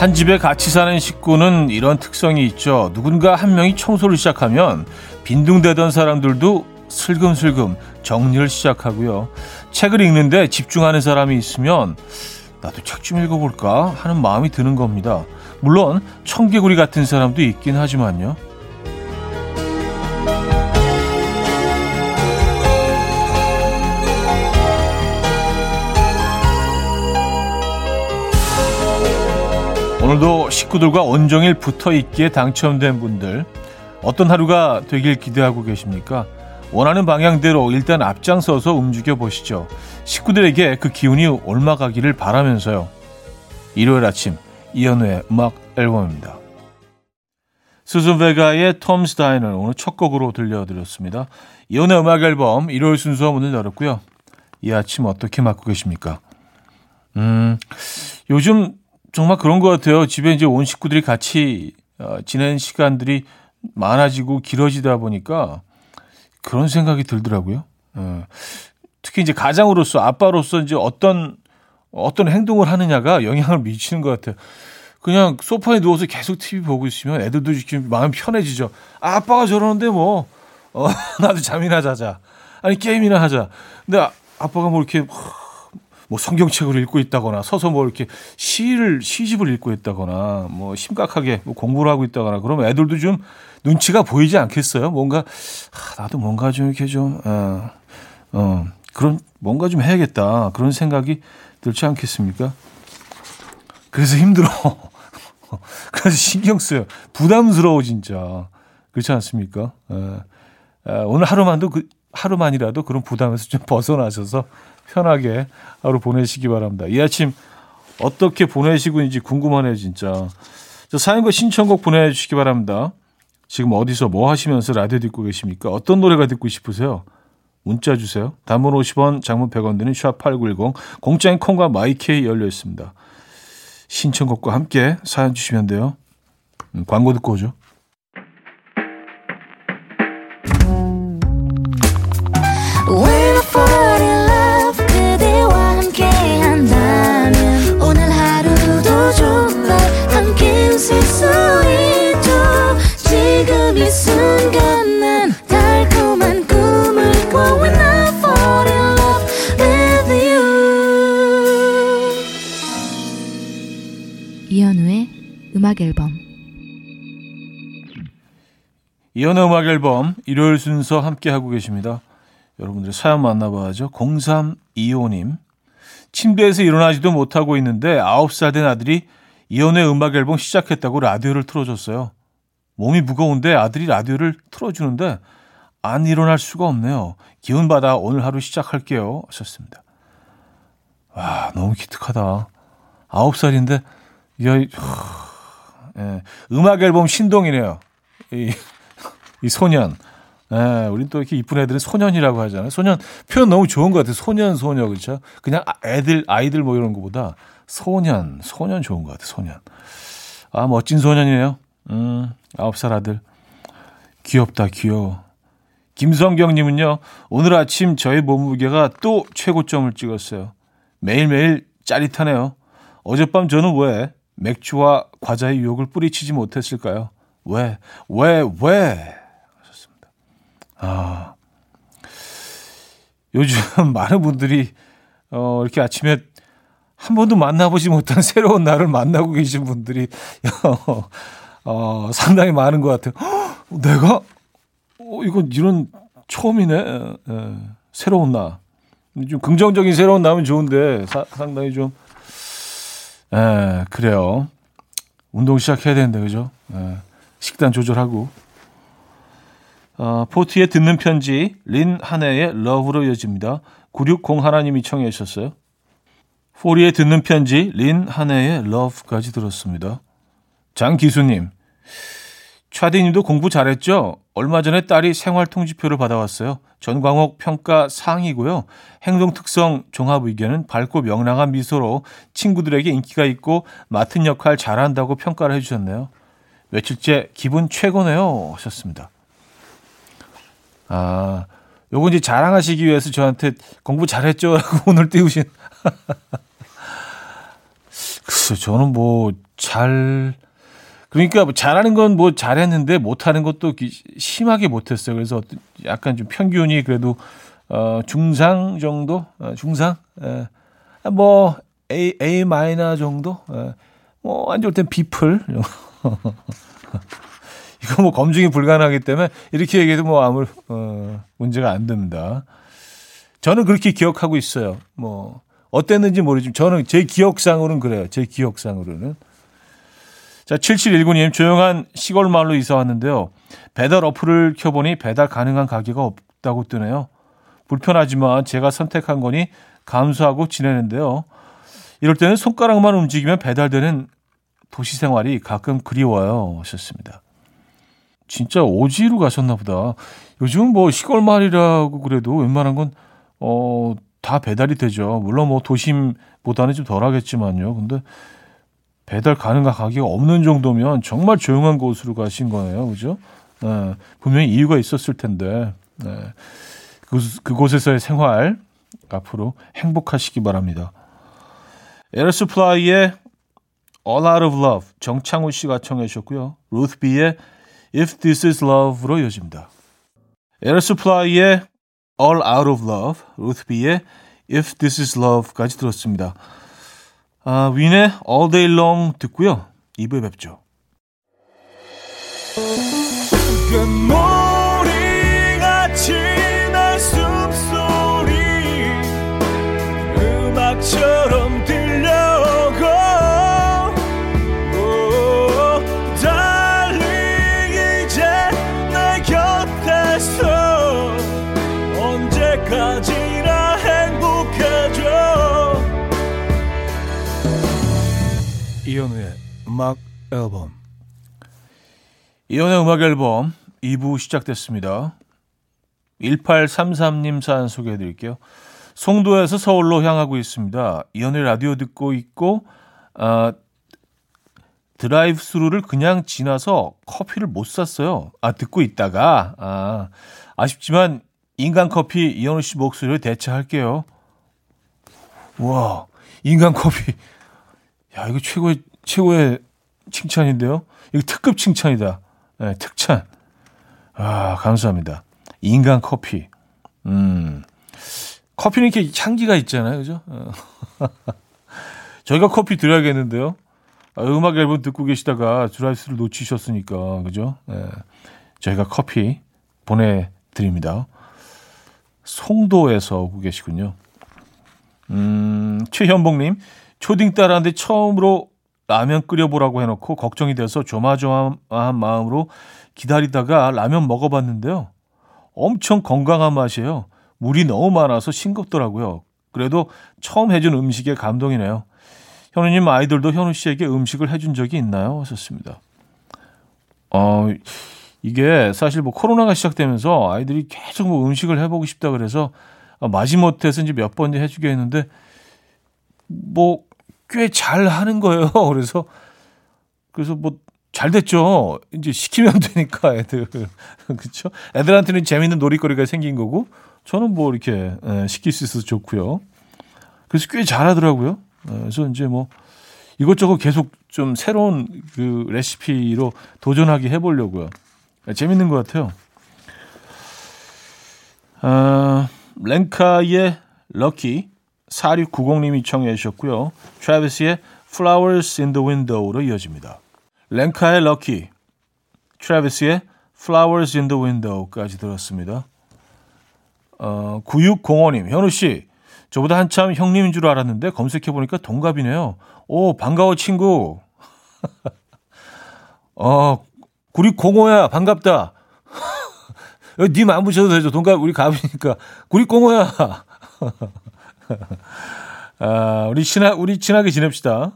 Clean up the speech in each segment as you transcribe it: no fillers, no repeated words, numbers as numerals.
한 집에 같이 사는 식구는 이런 특성이 있죠. 누군가 한 명이 청소를 시작하면 빈둥대던 사람들도 슬금슬금 정리를 시작하고요. 책을 읽는데 집중하는 사람이 있으면 나도 책 좀 읽어볼까 하는 마음이 드는 겁니다. 물론 청개구리 같은 사람도 있긴 하지만요. 오늘도 식구들과 온종일 붙어있기에 당첨된 분들, 어떤 하루가 되길 기대하고 계십니까? 원하는 방향대로 일단 앞장서서 움직여보시죠. 식구들에게 그 기운이 옮아가기를 바라면서요. 일요일 아침 이현우의 음악 앨범입니다. 수슨 베가의 톰 스타인을 오늘 첫 곡으로 들려드렸습니다. 이현우의 음악 앨범 일요일 순서 문을 열었고요. 이 아침 어떻게 맞고 계십니까? 요즘 정말 그런 것 같아요. 집에 이제 온 식구들이 같이 지낸 시간들이 많아지고 길어지다 보니까 그런 생각이 들더라고요. 특히 이제 가장으로서, 아빠로서 이제 어떤 행동을 하느냐가 영향을 미치는 것 같아요. 그냥 소파에 누워서 계속 TV 보고 있으면 애들도 지금 마음 편해지죠. 아, 아빠가 저러는데 뭐, 나도 잠이나 자자. 아니, 게임이나 하자. 근데 아빠가 뭐 이렇게, 뭐 성경책을 읽고 있다거나 서서 뭐 이렇게 시집을 읽고 있다거나 뭐 심각하게 뭐 공부를 하고 있다거나 그러면 애들도 좀 눈치가 보이지 않겠어요? 뭔가 나도 뭔가 좀 이렇게 좀 그런 뭔가 좀 해야겠다 그런 생각이 들지 않겠습니까? 그래서 힘들어. 그래서 신경 써요. 부담스러워 진짜. 그렇지 않습니까? 오늘 하루만이라도 그런 부담에서 좀 벗어나셔서 편하게 하루 보내시기 바랍니다. 이 아침 어떻게 보내시고 있는지 궁금하네요, 진짜. 저 사연과 신청곡 보내주시기 바랍니다. 지금 어디서 뭐 하시면서 라디오 듣고 계십니까? 어떤 노래가 듣고 싶으세요? 문자 주세요. 단문 50원, 장문 100원 드는 샵8910, 공짜인 콩과 마이케이 열려 있습니다. 신청곡과 함께 사연 주시면 돼요. 광고 듣고 오죠. 이연의 음악 앨범 일요일 순서 함께하고 계십니다. 여러분들의 사연 만나봐야죠. 0325님, 침대에서 일어나지도 못하고 있는데 9살 된 아들이 이연의 음악 앨범 시작했다고 라디오를 틀어줬어요. 몸이 무거운데 아들이 라디오를 틀어주는데 안 일어날 수가 없네요. 기운받아 오늘 하루 시작할게요 하셨습니다. 와, 너무 기특하다. 9살인데 음악 앨범 신동이네요. 이 소년. 예, 우린 또 이렇게 이쁜 애들은 소년이라고 하잖아요. 소년, 표현 너무 좋은 것 같아요. 소년, 소녀, 그렇죠? 그냥 애들, 아이들 뭐 이런 것보다 소년 좋은 것 같아요. 소년. 아, 멋진 소년이에요. 9살 아들. 귀엽다, 귀여워. 김성경님은요, 오늘 아침 저의 몸무게가 또 최고점을 찍었어요. 매일매일 짜릿하네요. 어젯밤 저는 왜 맥주와 과자의 유혹을 뿌리치지 못했을까요? 왜? 하셨습니다. 아, 요즘 많은 분들이 이렇게 아침에 한 번도 만나보지 못한 새로운 나를 만나고 계신 분들이 상당히 많은 것 같아요. 내가? 이런 처음이네. 새로운 나. 좀 긍정적인 새로운 나면 좋은데 상당히 좀 그래요. 운동 시작해야 되는데, 그죠? 식단 조절하고. 포트에 듣는 편지, 린 한혜의 러브로 이어집니다. 960 하나님이 청해 주셨어요. 포리에 듣는 편지, 린 한혜의 러브까지 들었습니다. 장기수님, 차디님도 공부 잘했죠? 얼마 전에 딸이 생활통지표를 받아왔어요. 전 과목 평가 상이고요. 행동 특성 종합 의견은 밝고 명랑한 미소로 친구들에게 인기가 있고 맡은 역할 잘한다고 평가를 해주셨네요. 며칠째 기분 최고네요 하셨습니다. 아, 요거 이제 자랑하시기 위해서 저한테 공부 잘했죠 라고 오늘 띄우신. 글쎄, 저는 뭐 잘, 그러니까 잘하는 건 뭐 잘했는데 못하는 것도 심하게 못했어요. 그래서 약간 좀 평균이 그래도 중상 정도, 중상, 뭐 A 마이너 정도, 뭐 안 좋을 땐 B플. 이거 뭐 검증이 불가능하기 때문에 이렇게 얘기해도 뭐 아무 문제가 안 됩니다. 저는 그렇게 기억하고 있어요. 뭐 어땠는지 모르지만 저는 제 기억상으로는 그래요. 제 기억상으로는. 자, 7719님, 조용한 시골 마을로 이사 왔는데요. 배달 어플을 켜보니 배달 가능한 가게가 없다고 뜨네요. 불편하지만 제가 선택한 거니 감수하고 지내는데요. 이럴 때는 손가락만 움직이면 배달되는 도시 생활이 가끔 그리워요. 하셨습니다. 진짜 오지로 가셨나 보다. 요즘 뭐 시골 마을이라고 그래도 웬만한 건 다 배달이 되죠. 물론 뭐 도심보다는 좀 덜하겠지만요. 근데 배달 가능한 가게가 없는 정도면 정말 조용한 곳으로 가신 거예요, 그죠? 네, 분명히 이유가 있었을 텐데, 네, 그곳에서의 생활 앞으로 행복하시기 바랍니다. 에어스플라이의 All Out of Love, 정창훈 씨가 청해 주셨고요. 루트 B의 If This Is Love로 이어집니다. 에어스플라이의 All Out of Love, 루트 B의 If This Is Love까지 들었습니다. 아, 윈의 All Day Long 듣고요. 2부에 뵙죠. 금오리같이 날 숨소리 음악처럼 이현우의 음악 앨범. 이현우의 음악 앨범 2부 시작됐습니다. 1833님 사연 소개해드릴게요. 송도에서 서울로 향하고 있습니다. 이현우의 라디오 듣고 있고 드라이브스루를 그냥 지나서 커피를 못 샀어요. 듣고 있다가 아쉽지만 인간커피 이현우 씨 목소리를 대체할게요. 와, 인간커피. 야, 이거 최고의 칭찬인데요. 이거 특급 칭찬이다. 네, 특찬. 아, 감사합니다. 인간 커피. 커피는 이렇게 향기가 있잖아요, 그죠? 저희가 커피 드려야겠는데요. 음악 앨범 듣고 계시다가 드라이브스를 놓치셨으니까, 그죠? 네, 저희가 커피 보내드립니다. 송도에서 오고 계시군요. 최현봉님. 초딩 딸한테 처음으로 라면 끓여보라고 해놓고 걱정이 돼서 조마조마한 마음으로 기다리다가 라면 먹어봤는데요. 엄청 건강한 맛이에요. 물이 너무 많아서 싱겁더라고요. 그래도 처음 해준 음식에 감동이네요. 현우님 아이들도 현우 씨에게 음식을 해준 적이 있나요? 하셨습니다. 이게 사실 뭐 코로나가 시작되면서 아이들이 계속 뭐 음식을 해보고 싶다 그래서 마지못해서 이제 몇 번 해주게 했는데 뭐 꽤 잘 하는 거예요. 그래서 뭐 잘 됐죠. 이제 시키면 되니까 애들. 그렇죠? 애들한테는 재밌는 놀이거리가 생긴 거고 저는 뭐 이렇게 시킬 수 있어서 좋고요. 그래서 꽤 잘하더라고요. 그래서 이제 뭐 이것저것 계속 좀 새로운 그 레시피로 도전하게 해보려고요. 재밌는 것 같아요. 랭카의 럭키. 4690님이 청해 주셨고요. 트래비스의 Flowers in the Window로 이어집니다. 랭카의 럭키, 트래비스의 Flowers in the Window까지 들었습니다. 9605님, 현우씨, 저보다 한참 형님인 줄 알았는데 검색해보니까 동갑이네요. 오, 반가워, 친구. 9605야, 반갑다. 님 안 붙여도 되죠. 동갑, 우리 갑이니까. 9605야. 우리 친하게 지냅시다.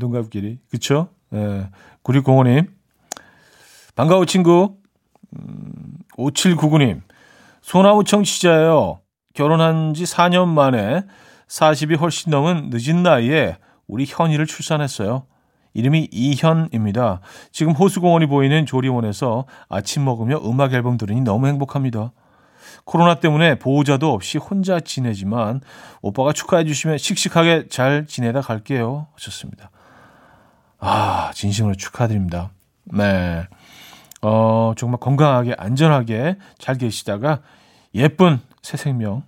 동갑끼리. 그쵸? 9605님. 반가워, 친구. 5799님. 소나무 청취자예요. 결혼한 지 4년 만에 40이 훨씬 넘은 늦은 나이에 우리 현이를 출산했어요. 이름이 이현입니다. 지금 호수공원이 보이는 조리원에서 아침 먹으며 음악 앨범 들으니 너무 행복합니다. 코로나 때문에 보호자도 없이 혼자 지내지만 오빠가 축하해 주시면 씩씩하게 잘 지내다 갈게요. 하셨습니다. 아, 진심으로 축하드립니다. 네. 정말 건강하게, 안전하게 잘 계시다가 예쁜 새 생명,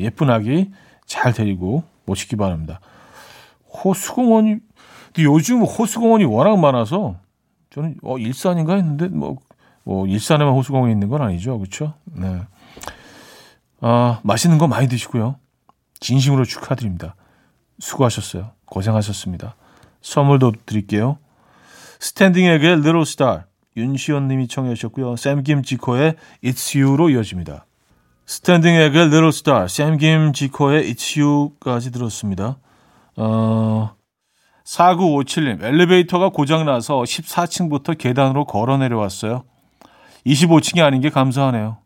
예쁜 아기 잘 데리고 모시기 바랍니다. 호수공원이, 근데 요즘 호수공원이 워낙 많아서 저는 일산인가 했는데 뭐 일산에만 호수공원이 있는 건 아니죠. 그렇죠? 네. 아, 맛있는 거 많이 드시고요. 진심으로 축하드립니다. 수고하셨어요. 고생하셨습니다. 선물도 드릴게요. 스탠딩 에그의 Little Star, 윤시원 님이 청해 주셨고요. 샘김 지코의 It's You로 이어집니다. 스탠딩 에그의 Little Star, 샘김 지코의 It's You까지 들었습니다. 4957님, 엘리베이터가 고장나서 14층부터 계단으로 걸어 내려왔어요. 25층이 아닌 게 감사하네요.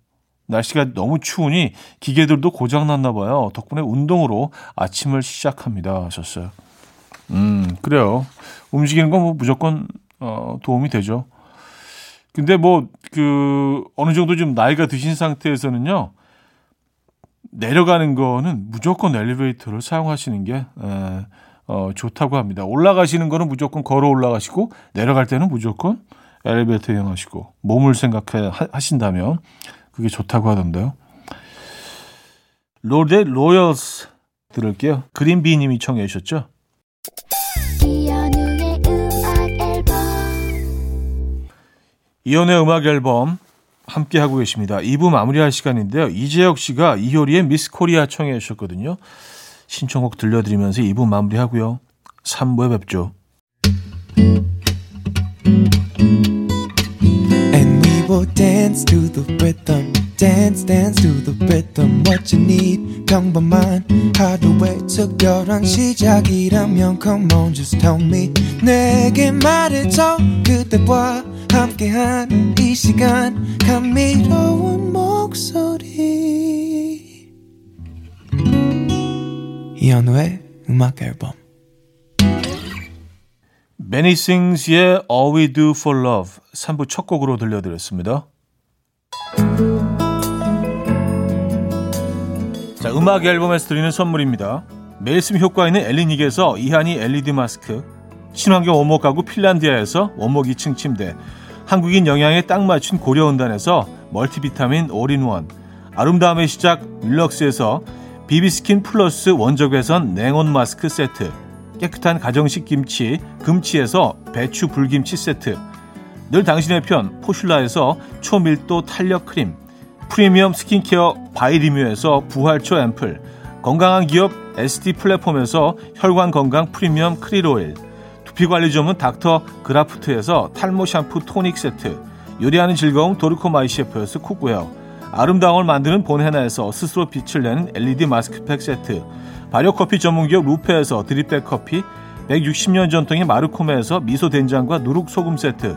날씨가 너무 추우니 기계들도 고장났나 봐요. 덕분에 운동으로 아침을 시작합니다 하셨어요. 그래요. 움직이는 건 뭐 무조건 도움이 되죠. 근데 뭐 어느 정도 좀 나이가 드신 상태에서는요, 내려가는 거는 무조건 엘리베이터를 사용하시는 게 좋다고 합니다. 올라가시는 거는 무조건 걸어 올라가시고, 내려갈 때는 무조건 엘리베이터 이용하시고, 몸을 생각해 하신다면 그게 좋다고 하던데요. 로데 로열스 들을게요. 그린비 님이 청해 주셨죠? 이연의 음악 앨범 함께하고 계십니다. 2부 마무리할 시간인데요. 이재혁 씨가 이효리의 미스 코리아 청해 주셨거든요. 신청곡 들려드리면서 2부 마무리하고요. 3부에 뵙죠. And we will dance to the rhythm. Dance, dance to the rhythm. What you need, 평범한 하루의 특별한 시작이라면 come on, just tell me. 내게 말해줘, 그대와 함께한 이 시간, 감미로운 목소리. 이현우의 음악 앨범. Many Things의 All We Do For Love 3부 첫 곡으로 들려드렸습니다. 자, 음악 앨범에서 드리는 선물입니다. 매일 쓰면 효과 있는 엘리닉에서 이하니 LED 마스크, 친환경 원목 가구 핀란디아에서 원목 2층 침대, 한국인 영양에 딱 맞춘 고려온단에서 멀티비타민 올인원, 아름다움의 시작 윌럭스에서 비비스킨 플러스 원적외선 냉온 마스크 세트, 깨끗한 가정식 김치 금치에서 배추 불김치 세트, 늘 당신의 편 포슐라에서 초밀도 탄력 크림, 프리미엄 스킨케어 바이리뮤에서 부활초 앰플, 건강한 기업 SD 플랫폼에서 혈관건강 프리미엄 크릴오일, 두피관리 전문 닥터 그라프트에서 탈모 샴푸 토닉 세트, 요리하는 즐거움 도르코마이 셰프에서 쿡웨어, 아름다움을 만드는 본헤나에서 스스로 빛을 내는 LED 마스크팩 세트, 발효커피 전문기업 루페에서 드립백 커피, 160년 전통의 마르코메에서 미소된장과 누룩소금 세트,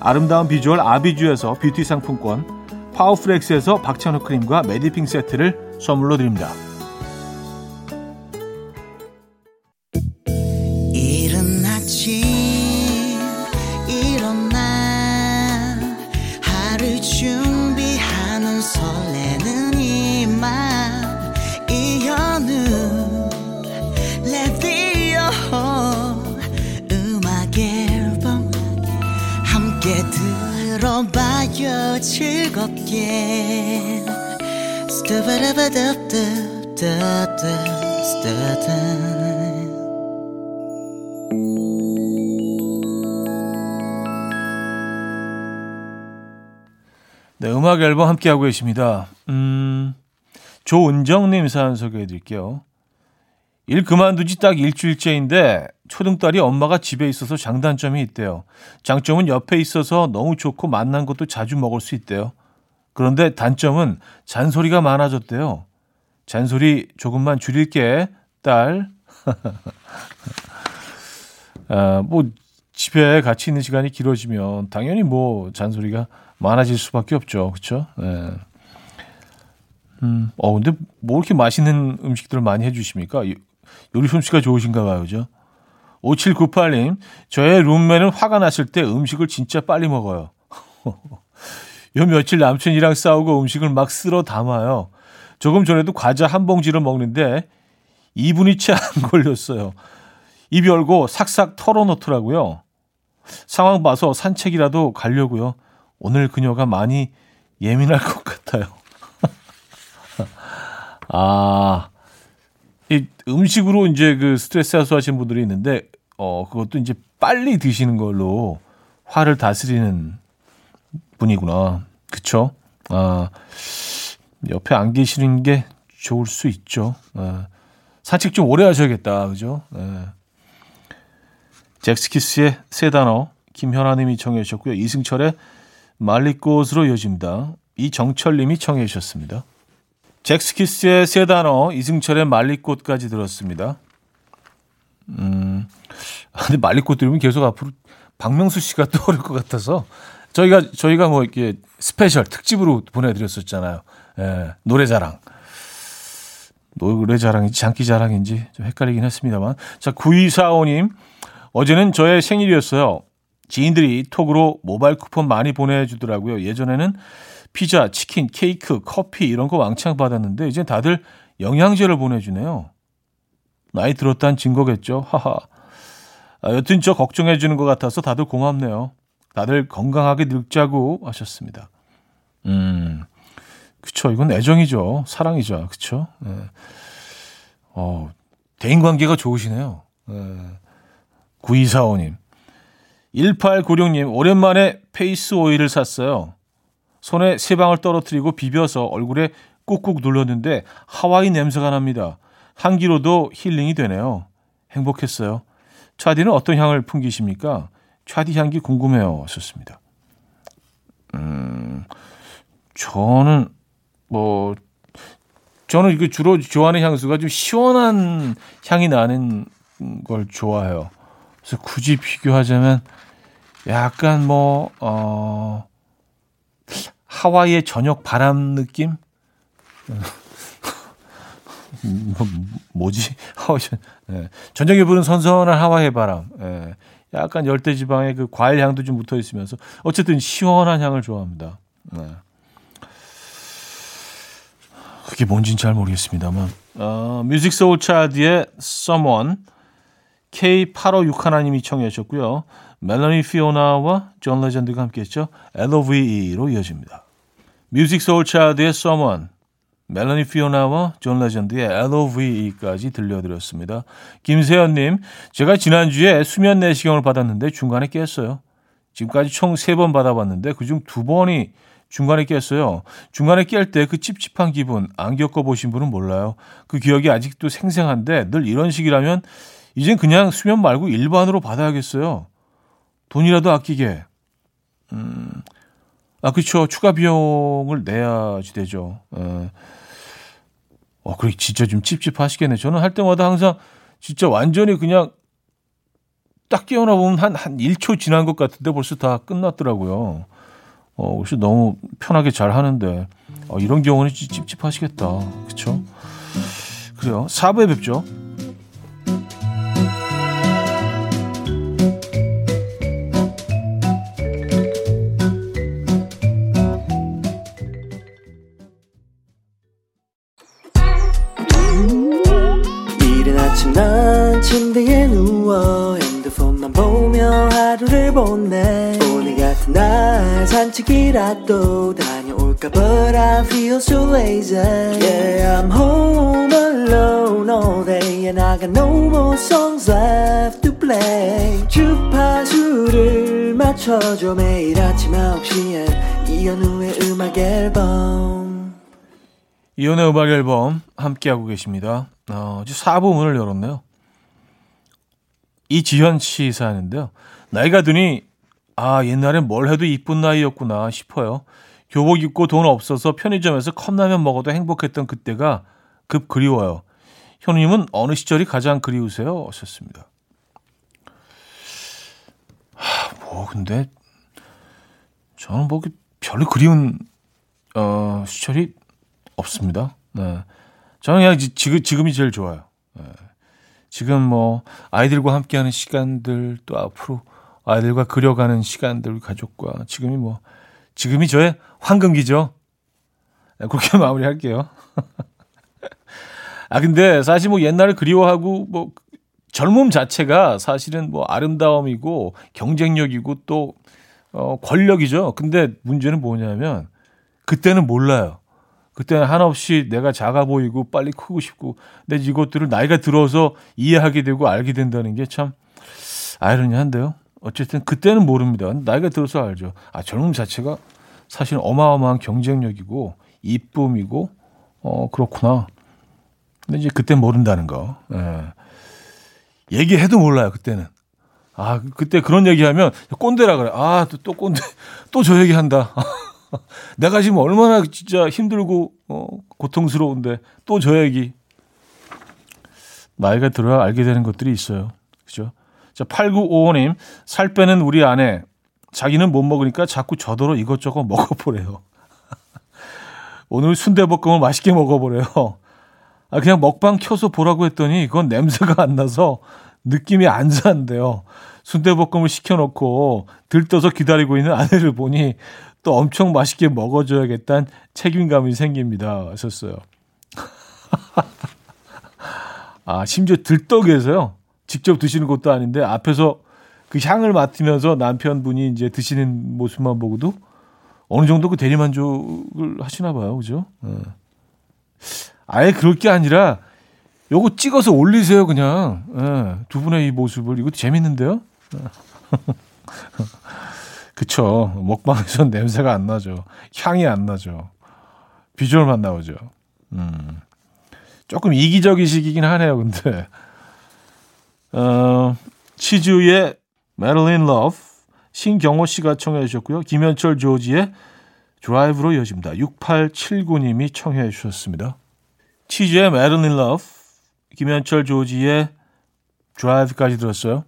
아름다운 비주얼 아비주에서 뷰티 상품권, 파워프렉스에서 박찬호 크림과 메디핑 세트를 선물로 드립니다. 즐겁게 네, 음악 앨범 함께하고 계십니다. 조은정님 사연 소개해드릴게요. 일 그만두지 딱 일주일째인데 초등딸이 엄마가 집에 있어서 장단점이 있대요. 장점은 옆에 있어서 너무 좋고 맛난 것도 자주 먹을 수 있대요. 그런데 단점은 잔소리가 많아졌대요. 잔소리 조금만 줄일게, 딸. 뭐 집에 같이 있는 시간이 길어지면 당연히 뭐 잔소리가 많아질 수밖에 없죠. 그렇죠? 네. 근데 뭐 이렇게 맛있는 음식들을 많이 해주십니까? 요리 솜씨가 좋으신가 봐요. 그죠? 5798님, 저의 룸메는 화가 났을 때 음식을 진짜 빨리 먹어요. 요 며칠 남친이랑 싸우고 음식을 막 쓸어 담아요. 조금 전에도 과자 한 봉지를 먹는데 2분이 채 안 걸렸어요. 입 열고 싹싹 털어놓더라고요. 상황 봐서 산책이라도 가려고요. 오늘 그녀가 많이 예민할 것 같아요. 이 음식으로 이제 그 스트레스 해소하시는 분들이 있는데, 그것도 이제 빨리 드시는 걸로 화를 다스리는 분이구나. 그쵸? 옆에 안 계시는 게 좋을 수 있죠. 산책 좀 오래 하셔야겠다. 그죠? 잭스키스의 세 단어, 김현아님이 청해 주셨고요. 이승철의 말리꽃으로 이어집니다. 이정철님이 청해 주셨습니다. 잭스키스의 세 단어, 이승철의 말리꽃까지 들었습니다. 근데 말리꽃 들으면 계속 앞으로 박명수 씨가 떠오를 것 같아서 저희가 뭐 이렇게 스페셜 특집으로 보내드렸었잖아요. 예, 노래자랑인지 장기자랑인지 좀 헷갈리긴 했습니다만. 자, 9245님, 어제는 저의 생일이었어요. 지인들이 톡으로 모바일 쿠폰 많이 보내주더라고요. 예전에는 피자, 치킨, 케이크, 커피 이런 거 왕창 받았는데 이제 다들 영양제를 보내주네요. 나이 들었다는 증거겠죠. 하하. 여튼 저 걱정해주는 것 같아서 다들 고맙네요. 다들 건강하게 늙자고 하셨습니다. 그쵸. 이건 애정이죠. 사랑이죠. 그쵸. 네. 대인관계가 좋으시네요. 네. 9245님. 1896님. 오랜만에 페이스 오일을 샀어요. 손에 세 방울 떨어뜨리고 비벼서 얼굴에 꾹꾹 눌렀는데 하와이 냄새가 납니다. 향기로도 힐링이 되네요. 행복했어요. 차디는 어떤 향을 풍기십니까? 차디 향기 궁금해요. 하셨습니다. 저는 이거 주로 좋아하는 향수가 좀 시원한 향이 나는 걸 좋아해요. 그래서 굳이 비교하자면 약간 하와이의 저녁 바람 느낌? 뭐지? 하와이 저녁에 부는 선선한 하와이의 바람. 예. 약간 열대지방의 그 과일 향도 좀 묻어 있으면서 어쨌든 시원한 향을 좋아합니다. 네. 그게 뭔지는 잘 모르겠습니다만. 뮤직 소울 차드의 Someone, K8561님이 청해 주셨고요. 멜로니 피오나와 존 레전드가 함께했죠. LOVE로 이어집니다. 뮤직 소울 차드의 Someone, 멜로니 피오나와 존 레전드의 LOVE까지 들려드렸습니다. 김세연님, 제가 지난주에 수면 내시경을 받았는데 중간에 깼어요. 지금까지 총 3번 받아봤는데 그중 2번이 중간에 깼어요. 중간에 깰 때 그 찝찝한 기분 안 겪어보신 분은 몰라요. 그 기억이 아직도 생생한데 늘 이런 식이라면 이젠 그냥 수면 말고 일반으로 받아야겠어요. 돈이라도 아끼게. 그렇죠. 추가 비용을 내야지 되죠. 그래, 진짜 좀 찝찝하시겠네. 저는 할 때마다 항상 진짜 완전히 그냥 딱 깨어나 보면 한 1초 지난 것 같은데 벌써 다 끝났더라고요. 혹시 너무 편하게 잘 하는데, 이런 경우는 찝찝하시겠다. 그쵸? 그래요. 4부에 뵙죠. 산책이라도 다녀올까 But I feel so lazy Yeah, I'm home alone all day And I got no more songs left to play 주파수를 맞춰줘 매일 아침 9시에 이현우의 음악 앨범 이현우의 음악 앨범 함께하고 계십니다. 이제 4부 문을 열었네요. 이지현 씨 사연인데요. 나이가 드니 옛날엔 뭘 해도 이쁜 나이였구나 싶어요. 교복 입고 돈 없어서 편의점에서 컵라면 먹어도 행복했던 그때가 급 그리워요. 현우님은 어느 시절이 가장 그리우세요? 하셨습니다. 근데 저는 뭐 별로 그리운 시절이 없습니다. 네. 저는 그냥 지금이 제일 좋아요. 네. 지금 뭐 아이들과 함께하는 시간들, 또 앞으로 아이들과 그려가는 시간들, 가족과 지금이 저의 황금기죠. 네, 그렇게 마무리할게요. 아 근데 사실 뭐 옛날을 그리워하고 뭐 젊음 자체가 사실은 뭐 아름다움이고 경쟁력이고 또 권력이죠. 근데 문제는 뭐냐면 그때는 몰라요. 그때는 한없이 내가 작아 보이고 빨리 크고 싶고, 근데 이것들을 나이가 들어서 이해하게 되고 알게 된다는 게 참 아이러니한데요. 어쨌든 그때는 모릅니다. 나이가 들어서 알죠. 아, 젊음 자체가 사실 어마어마한 경쟁력이고 이쁨이고 그렇구나. 근데 이제 그때 모른다는 거. 예. 얘기해도 몰라요, 그때는. 아, 그때 그런 얘기하면 꼰대라 그래. 아, 또 꼰대. 또 저 얘기한다. 내가 지금 얼마나 진짜 힘들고 고통스러운데 또 저 얘기. 나이가 들어야 알게 되는 것들이 있어요. 그죠? 자, 8955님. 살 빼는 우리 아내. 자기는 못 먹으니까 자꾸 저더러 이것저것 먹어보래요. 오늘 순대볶음을 맛있게 먹어보래요. 아, 그냥 먹방 켜서 보라고 했더니 그건 냄새가 안 나서 느낌이 안 산대요. 순대볶음을 시켜놓고 들떠서 기다리고 있는 아내를 보니 또 엄청 맛있게 먹어줘야겠다는 책임감이 생깁니다. 하셨어요. 아, 심지어 들떠게서요. 직접 드시는 것도 아닌데 앞에서 그 향을 맡으면서 남편분이 이제 드시는 모습만 보고도 어느 정도 그 대리만족을 하시나 봐요. 그죠? 네. 아예 그럴 게 아니라 요거 찍어서 올리세요, 그냥. 예, 두 분의 이 모습을. 이것도 재밌는데요? 그쵸. 먹방에선 냄새가 안 나죠. 향이 안 나죠. 비주얼만 나오죠. 조금 이기적이시긴 하네요, 근데. 치즈의 Marilyn Love, 신경호 씨가 청해 주셨고요. 김현철 조지의 드라이브로 이어집니다. 6879님이 청해 주셨습니다. 치즈의 Marilyn Love, 김현철 조지의 드라이브까지 들었어요.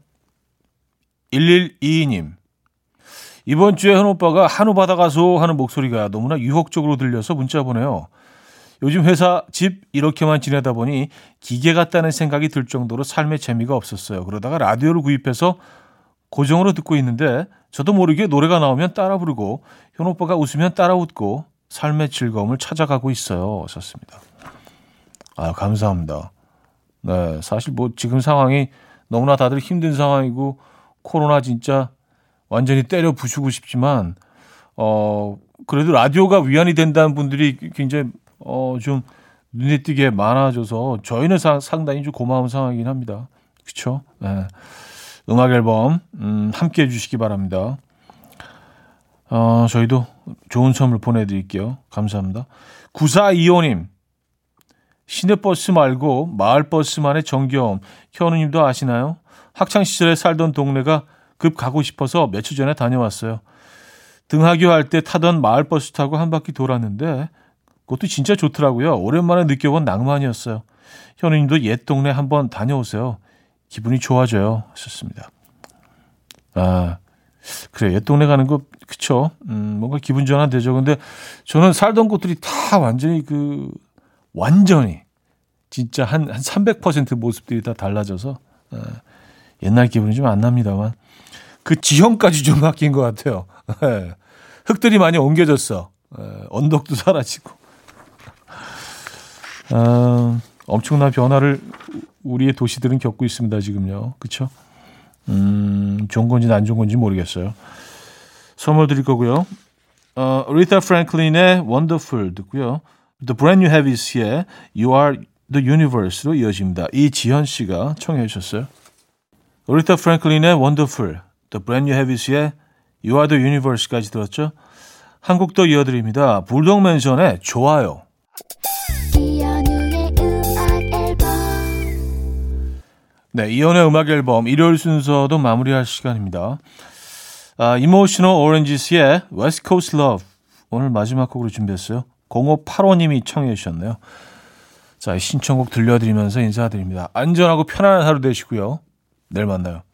1122님. 이번 주에 현오빠가 한우 받아가소 하는 목소리가 너무나 유혹적으로 들려서 문자 보내요. 요즘 회사, 집 이렇게만 지내다 보니 기계 같다는 생각이 들 정도로 삶의 재미가 없었어요. 그러다가 라디오를 구입해서 고정으로 듣고 있는데 저도 모르게 노래가 나오면 따라 부르고 현오빠가 웃으면 따라 웃고 삶의 즐거움을 찾아가고 있어요. 썼습니다. 아, 감사합니다. 네, 사실 뭐 지금 상황이 너무나 다들 힘든 상황이고 코로나 진짜 완전히 때려 부수고 싶지만 그래도 라디오가 위안이 된다는 분들이 굉장히 좀 눈에 띄게 많아져서 저희는 상당히 좀 고마운 상황이긴 합니다. 그렇죠? 네. 음악 앨범 함께해 주시기 바랍니다. 저희도 좋은 선물 보내드릴게요. 감사합니다. 9425님. 시내버스 말고 마을버스만의 정겨움. 현우님도 아시나요? 학창시절에 살던 동네가 급 가고 싶어서 며칠 전에 다녀왔어요. 등하교 할 때 타던 마을버스 타고 한 바퀴 돌았는데 그것도 진짜 좋더라고요. 오랜만에 느껴본 낭만이었어요. 현우님도 옛 동네 한번 다녀오세요. 기분이 좋아져요. 좋습니다. 아, 그래, 옛 동네 가는 거 그쵸? 뭔가 기분 전환 되죠. 근데 저는 살던 곳들이 다 완전히 진짜 한 300% 모습들이 다 달라져서 옛날 기분이 좀 안 납니다만 그 지형까지 좀 바뀐 것 같아요. 흙들이 많이 옮겨졌어. 언덕도 사라지고 엄청난 변화를 우리의 도시들은 겪고 있습니다. 지금요. 그렇죠? 좋은 건지 안 좋은 건지 모르겠어요. 선물 드릴 거고요. 리타 프랭클린의 원더풀 듣고요. The Brand New Heavies의 You Are The Universe로 이어집니다. 이지현 씨가 청해 주셨어요. 로리타 프랭클린의 Wonderful, The Brand New Heavies의 You Are The Universe까지 들었죠. 한 곡 더 이어드립니다. 불독맨션의 좋아요. 네, 이현의 음악 앨범 일요일 순서도 마무리할 시간입니다. Emotional Oranges의 West Coast Love 오늘 마지막 곡으로 준비했어요. 0585님이 청해 주셨네요. 자, 신청곡 들려드리면서 인사드립니다. 안전하고 편안한 하루 되시고요. 내일 만나요.